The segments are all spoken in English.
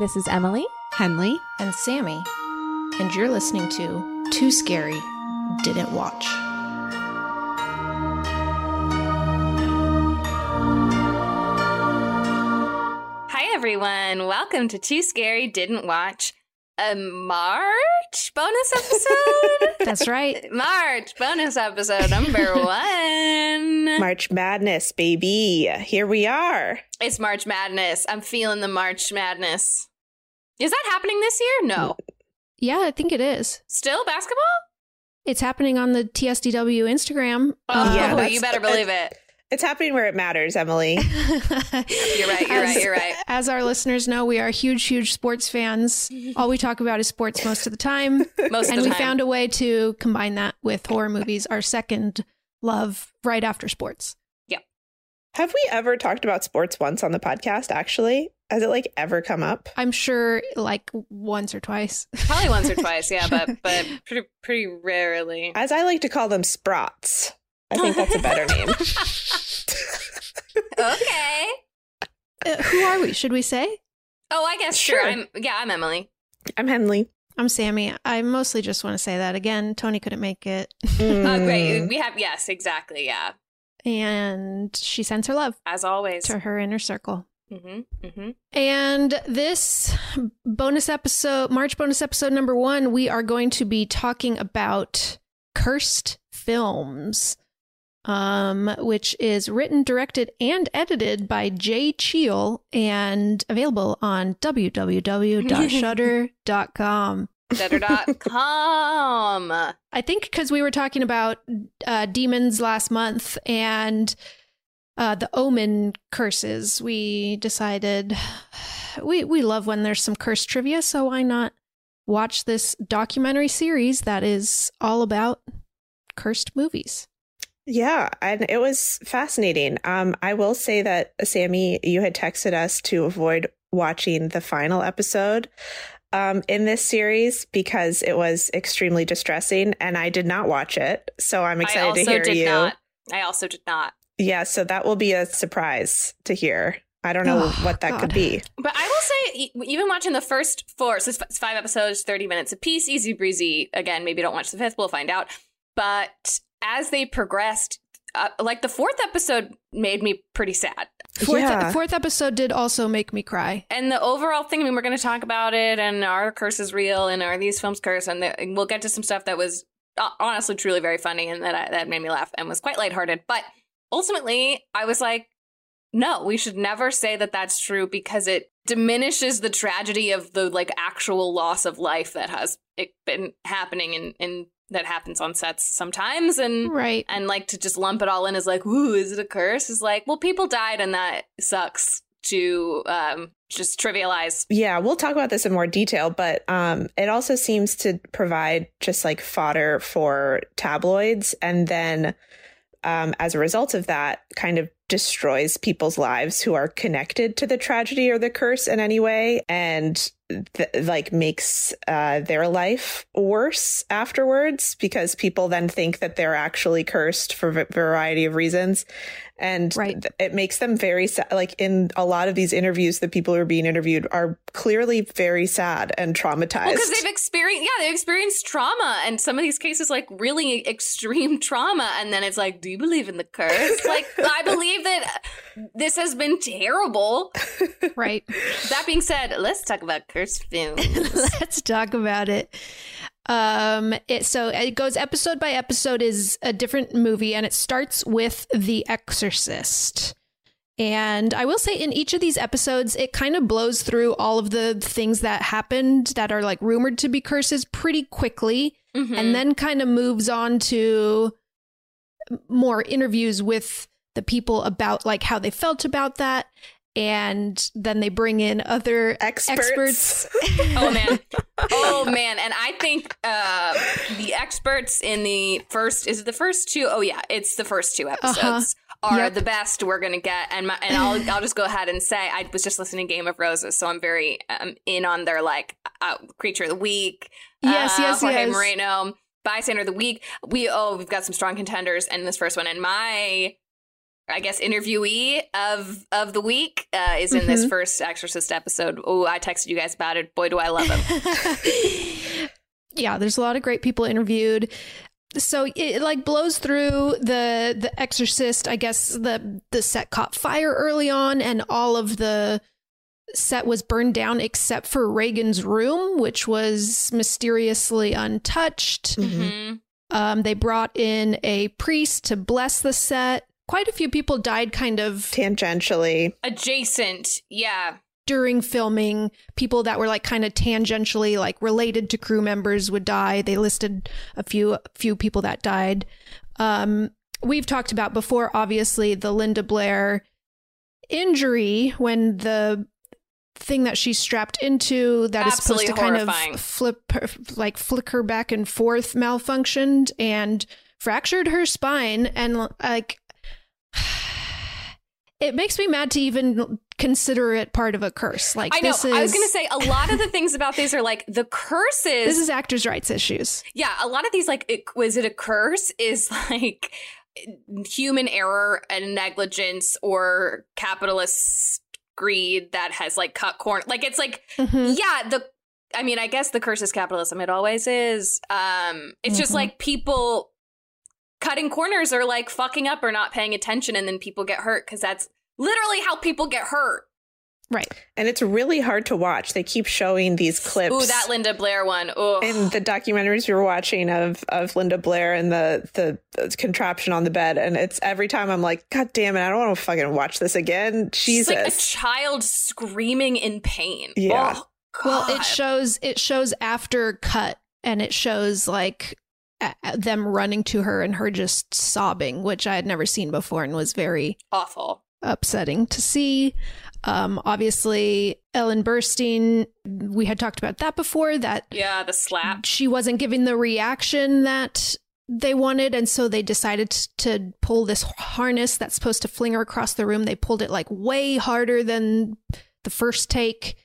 This is Emily, Henley, and Sammy, and you're listening to Too Scary Didn't Watch. Hi, everyone. Welcome to Too Scary Didn't Watch, a March bonus episode. That's right. March bonus episode number one. March Madness, baby. Here we are. It's March Madness. I'm feeling the March Madness. Is that happening this year? No. Yeah, I think it is. Still basketball? It's happening on the TSDW Instagram. Oh, yeah, you better believe it. It's happening where it matters, Emily. You're right. As our listeners know, we are huge, huge sports fans. All we talk about is sports most of the time. We found a way to combine that with horror movies, our second love right after sports. Yep. Have we ever talked about sports once on the podcast, actually? Has it, like, ever come up? I'm sure, like, once or twice. Probably once or twice, yeah, but pretty rarely. As I like to call them, Sprots. I think that's a better name. Okay. Who are we? Should we say? Oh, I guess. Sure. I'm Emily. I'm Henley. I'm Sammy. I mostly just want to say that again. Tony couldn't make it. Oh, great. We have, yes, exactly. Yeah. And she sends her love. As always. To her inner circle. Mm-hmm, mm-hmm. And this bonus episode, March bonus episode number one, we are going to be talking about Cursed Films, which is written, directed, and edited by Jay Cheel and available on www.shudder.com. Shudder.com. I think because we were talking about demons last month and the Omen curses, we decided we love when there's some curse trivia, so why not watch this documentary series that is all about cursed movies? Yeah, and it was fascinating. I will say that, Sammy, you had texted us to avoid watching the final episode in this series because it was extremely distressing, and I did not watch it, so I'm excited to hear you. I also did not. Yeah, so that will be a surprise to hear. I don't know what that could be. But I will say, even watching the first four, so it's five episodes, 30 minutes apiece, easy breezy. Again, maybe don't watch the fifth, we'll find out. But as they progressed, like the fourth episode made me pretty sad. Fourth episode did also make me cry. And the overall thing, I mean, we're going to talk about it, and are curses real, and are these films cursed? And we'll get to some stuff that was honestly truly very funny and that made me laugh and was quite lighthearted. But ultimately, I was like, no, we should never say that that's true because it diminishes the tragedy of the like actual loss of life that has been happening and that happens on sets sometimes. And right. And like to just lump it all in as like, ooh, is it a curse? Is like, well, people died and that sucks to just trivialize. Yeah, we'll talk about this in more detail, but it also seems to provide just like fodder for tabloids. And then as a result of that, kind of destroys people's lives who are connected to the tragedy or the curse in any way, and like makes their life worse afterwards because people then think that they're actually cursed for a variety of reasons, and right. It makes them very sad. Like in a lot of these interviews, the people who are being interviewed are clearly very sad and traumatized. Well, because they've experienced trauma, and some of these cases like really extreme trauma, and then it's like, do you believe in the curse? Like, I believe that this has been terrible. Right. That being said, let's talk about cursed films. Let's talk about it. So it goes episode by episode, is a different movie, and it starts with The Exorcist. And I will say in each of these episodes, it kind of blows through all of the things that happened that are like rumored to be curses pretty quickly, mm-hmm. and then kind of moves on to more interviews with the people about like how they felt about that. And then they bring in other experts. Oh man. And I think the experts in the first, is it the first two? Oh yeah. It's the first two episodes are the best we're going to get. And I'll just go ahead and say, I was just listening to Game of Roses. So I'm very in on their like Creature of the Week. Jorge Moreno, Bystander of the Week. We've got some strong contenders in this first one. And my, I guess, interviewee of the week is in this first Exorcist episode. Oh, I texted you guys about it. Boy, do I love him. Yeah, there's a lot of great people interviewed. So it like blows through the Exorcist. I guess the set caught fire early on and all of the set was burned down except for Reagan's room, which was mysteriously untouched. Mm-hmm. They brought in a priest to bless the set. Quite a few people died kind of tangentially adjacent. Yeah. During filming, people that were like kind of tangentially like related to crew members would die. They listed a few people that died. We've talked about before, obviously, the Linda Blair injury when the thing that she's strapped into that absolutely is supposed to horrifying. Kind of flicker back and forth malfunctioned and fractured her spine. And like, it makes me mad to even consider it part of a curse. Like, I know. I was going to say a lot of the things about these are like the curses. This is actors' rights issues. Yeah, a lot of these like, was it a curse? Is like human error and negligence or capitalist greed that has like cut corners. Like it's like I mean, I guess the curse is capitalism. It always is. It's just like people cutting corners or like fucking up or not paying attention, and then people get hurt because that's literally how people get hurt. Right. And it's really hard to watch. They keep showing these clips. Ooh, that Linda Blair one. Ugh. And the documentaries we were watching of Linda Blair and the contraption on the bed. And it's every time I'm like, God damn it, I don't want to fucking watch this again. Jesus. It's like a child screaming in pain. Yeah. Oh, God. Well, it shows after cut, and it shows like them running to her and her just sobbing, which I had never seen before and was very awful, upsetting to see. Obviously, Ellen Burstyn, we had talked about that before, that the slap, she wasn't giving the reaction that they wanted, and so they decided to pull this harness that's supposed to fling her across the room. They pulled it like way harder than the first take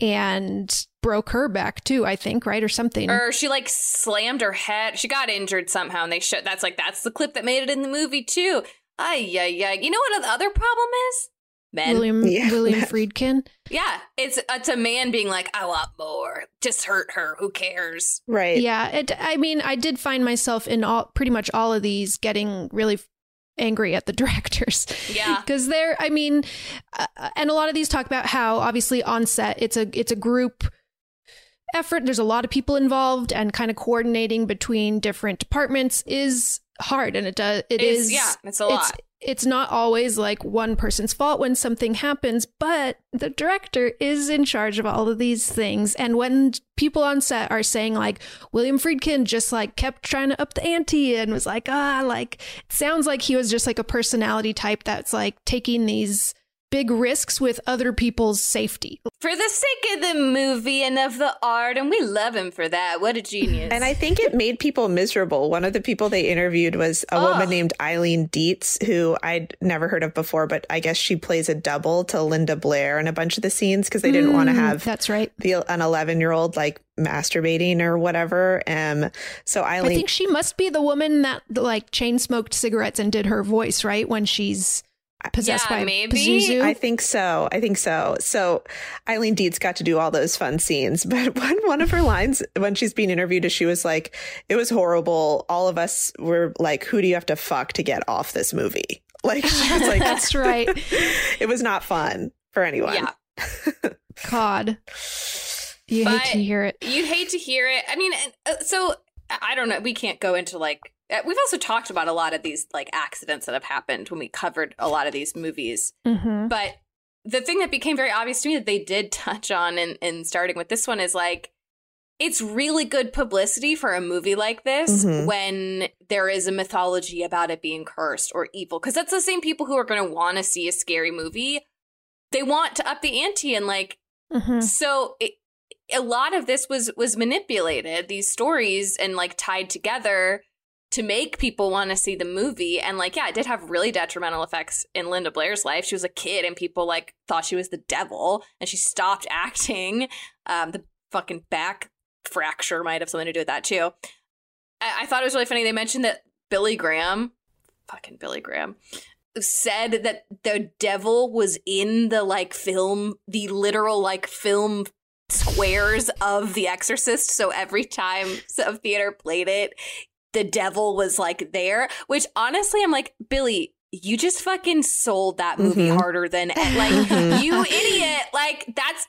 and broke her back too, I think, right? Or something. Or she like slammed her head. She got injured somehow, and they showed that's the clip that made it in the movie too. You know what the other problem is? Men. William Friedkin. Yeah, it's a man being like, I want more. Just hurt her. Who cares? Right. Yeah. I mean, I did find myself in pretty much all of these getting really angry at the directors. Yeah. Because they're, I mean, and a lot of these talk about how obviously on set it's a group effort. There's a lot of people involved, and kind of coordinating between different departments is hard, and it is. Yeah, it's a lot. It's not always like one person's fault when something happens, but the director is in charge of all of these things. And when people on set are saying like William Friedkin just like kept trying to up the ante and was like, it sounds like he was just like a personality type that's like taking these big risks with other people's safety for the sake of the movie and of the art, and we love him for that. What a genius. And I think it made people miserable. One of the people they interviewed was a woman named Eileen Dietz, who I'd never heard of before, but I guess she plays a double to Linda Blair in a bunch of the scenes because they didn't want to have an 11-year-old like masturbating or whatever. So Eileen, I think she must be the woman that like chain smoked cigarettes and did her voice, right, when she's possessed by maybe Pazuzu? I think so. So Eileen Dietz got to do all those fun scenes, but one of her lines when she's being interviewed is, she was like, it was horrible, all of us were like, who do you have to fuck to get off this movie? Like, she was like, that's right. It was not fun for anyone. Yeah. God, you'd hate to hear it. I mean, so I don't know, we can't go into like, we've also talked about a lot of these like accidents that have happened when we covered a lot of these movies. Mm-hmm. But the thing that became very obvious to me that they did touch on in starting with this one is like, it's really good publicity for a movie like this when there is a mythology about it being cursed or evil. Because that's the same people who are going to want to see a scary movie. They want to up the ante and like, so a lot of this was manipulated, these stories, and like tied together to make people want to see the movie. And like, yeah, it did have really detrimental effects in Linda Blair's life. She was a kid and people like thought she was the devil and she stopped acting. The fucking back fracture might have something to do with that too. I thought it was really funny. They mentioned that Billy Graham, fucking Billy Graham, said that the devil was in the like film, the literal like film squares of The Exorcist. So every time some theater played it, the devil was like there, which honestly, I'm like, Billy, you just fucking sold that movie harder than like you idiot. Like that's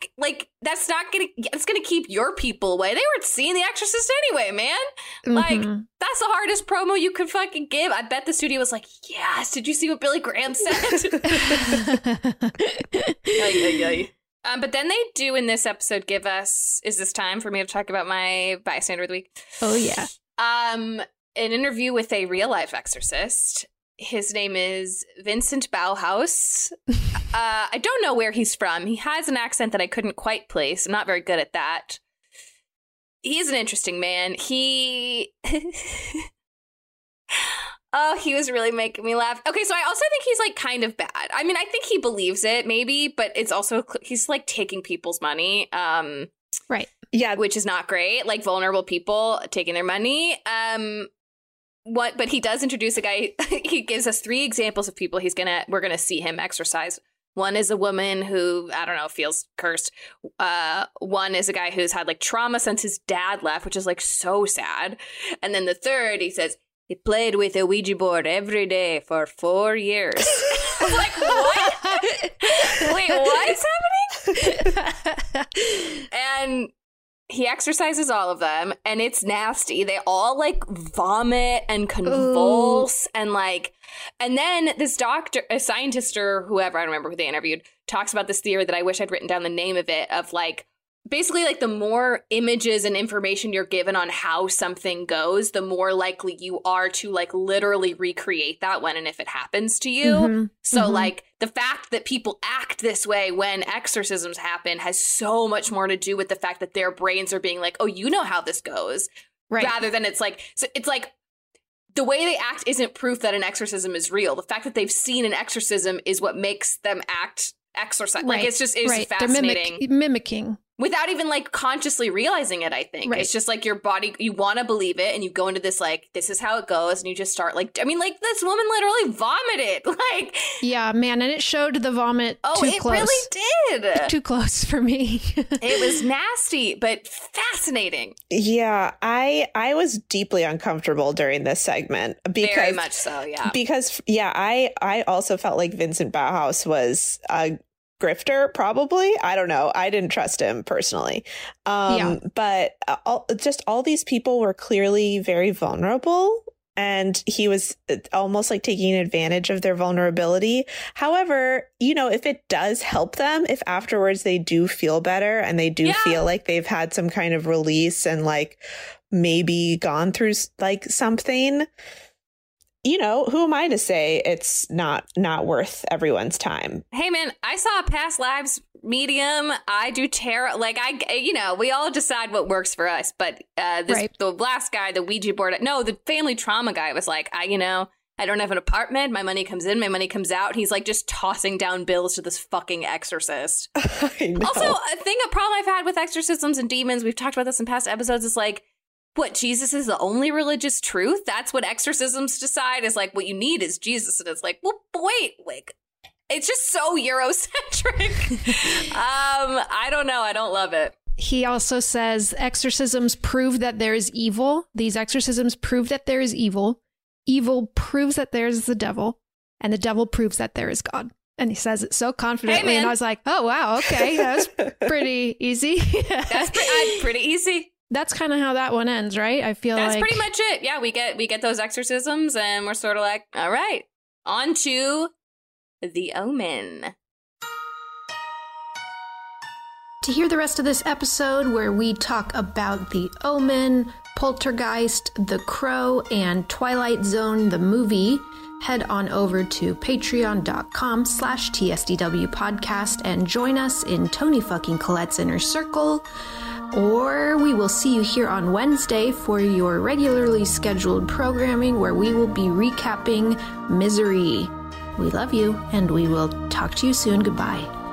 not gonna. It's gonna keep your people away. They weren't seeing The Exorcist anyway, man. Like that's the hardest promo you could fucking give. I bet the studio was like, yes. Did you see what Billy Graham said? But then they do in this episode give us. Is this time for me to talk about my bystander of the week? Oh yeah. An interview with a real life exorcist. His name is Vincent Bauhaus. I don't know where he's from. He has an accent that I couldn't quite place. I'm not very good at that. He's an interesting man. He oh, he was really making me laugh. Okay, so I also think he's like kind of bad. I mean, I think he believes it maybe, but it's also he's like taking people's money. Right. Yeah, which is not great. Like vulnerable people taking their money. What? But he does introduce a guy. He gives us three examples of people we're gonna see him exorcise. One is a woman who I don't know feels cursed. One is a guy who's had like trauma since his dad left, which is like so sad. And then the third, he says he played with a Ouija board every day for 4 years. I was like, what? Wait, what is happening? And he exercises all of them, and it's nasty. They all, like, vomit and convulse. Ooh. And, like, and then this doctor, a scientist or whoever, I don't remember who they interviewed, talks about this theory that I wish I'd written down the name of it, of, like, basically, like, the more images and information you're given on how something goes, the more likely you are to, like, literally recreate that when and if it happens to you. So, like, the fact that people act this way when exorcisms happen has so much more to do with the fact that their brains are being like, oh, you know how this goes. Right. Rather than it's like, so it's like the way they act isn't proof that an exorcism is real. The fact that they've seen an exorcism is what makes them act exorcise. Right. Like, it's just, it's right. Fascinating. They're mimicking. Without even, like, consciously realizing it, I think. Right. It's just, like, your body, you want to believe it, and you go into this, like, this is how it goes, and you just start, like, I mean, like, this woman literally vomited, like. Yeah, man, and it showed the vomit too close. Oh, it really did. Too close for me. It was nasty, but fascinating. Yeah, I was deeply uncomfortable during this segment. Because, very much so, yeah. Because, yeah, I also felt like Vincent Bauhaus was grifter, probably. I don't know. I didn't trust him personally. But all these people were clearly very vulnerable, and he was almost like taking advantage of their vulnerability. However, you know, if it does help them, if afterwards they do feel better and they do feel like they've had some kind of release and like maybe gone through like something, you know, who am I to say it's not worth everyone's time? Hey, man, I saw a past lives medium. I do tarot. Like, you know, we all decide what works for us. But the last guy, the Ouija board. No, the family trauma guy was like, I don't have an apartment. My money comes in. My money comes out. He's like just tossing down bills to this fucking exorcist. Also, a problem I've had with exorcisms and demons. We've talked about this in past episodes. It's like, what, Jesus is the only religious truth? That's what exorcisms decide is like, what you need is Jesus. And it's like, well, wait, it's just so Eurocentric. I don't know. I don't love it. He also says exorcisms prove that there is evil. These exorcisms prove that there is evil. Evil proves that there is the devil, and the devil proves that there is God. And he says it so confidently. And I was like, oh, wow. Okay. That was pretty easy. That's pretty easy. That's kind of how that one ends, right? I feel that's like that's pretty much it. Yeah, we get those exorcisms, and we're sort of like, all right, on to The Omen. To hear the rest of this episode where we talk about The Omen, Poltergeist, The Crow, and Twilight Zone the movie, head on over to patreon.com/TSDW podcast and join us in Tony fucking Collette's inner circle, or we will see you here on Wednesday for your regularly scheduled programming where we will be recapping Misery. We love you, and we will talk to you soon. Goodbye.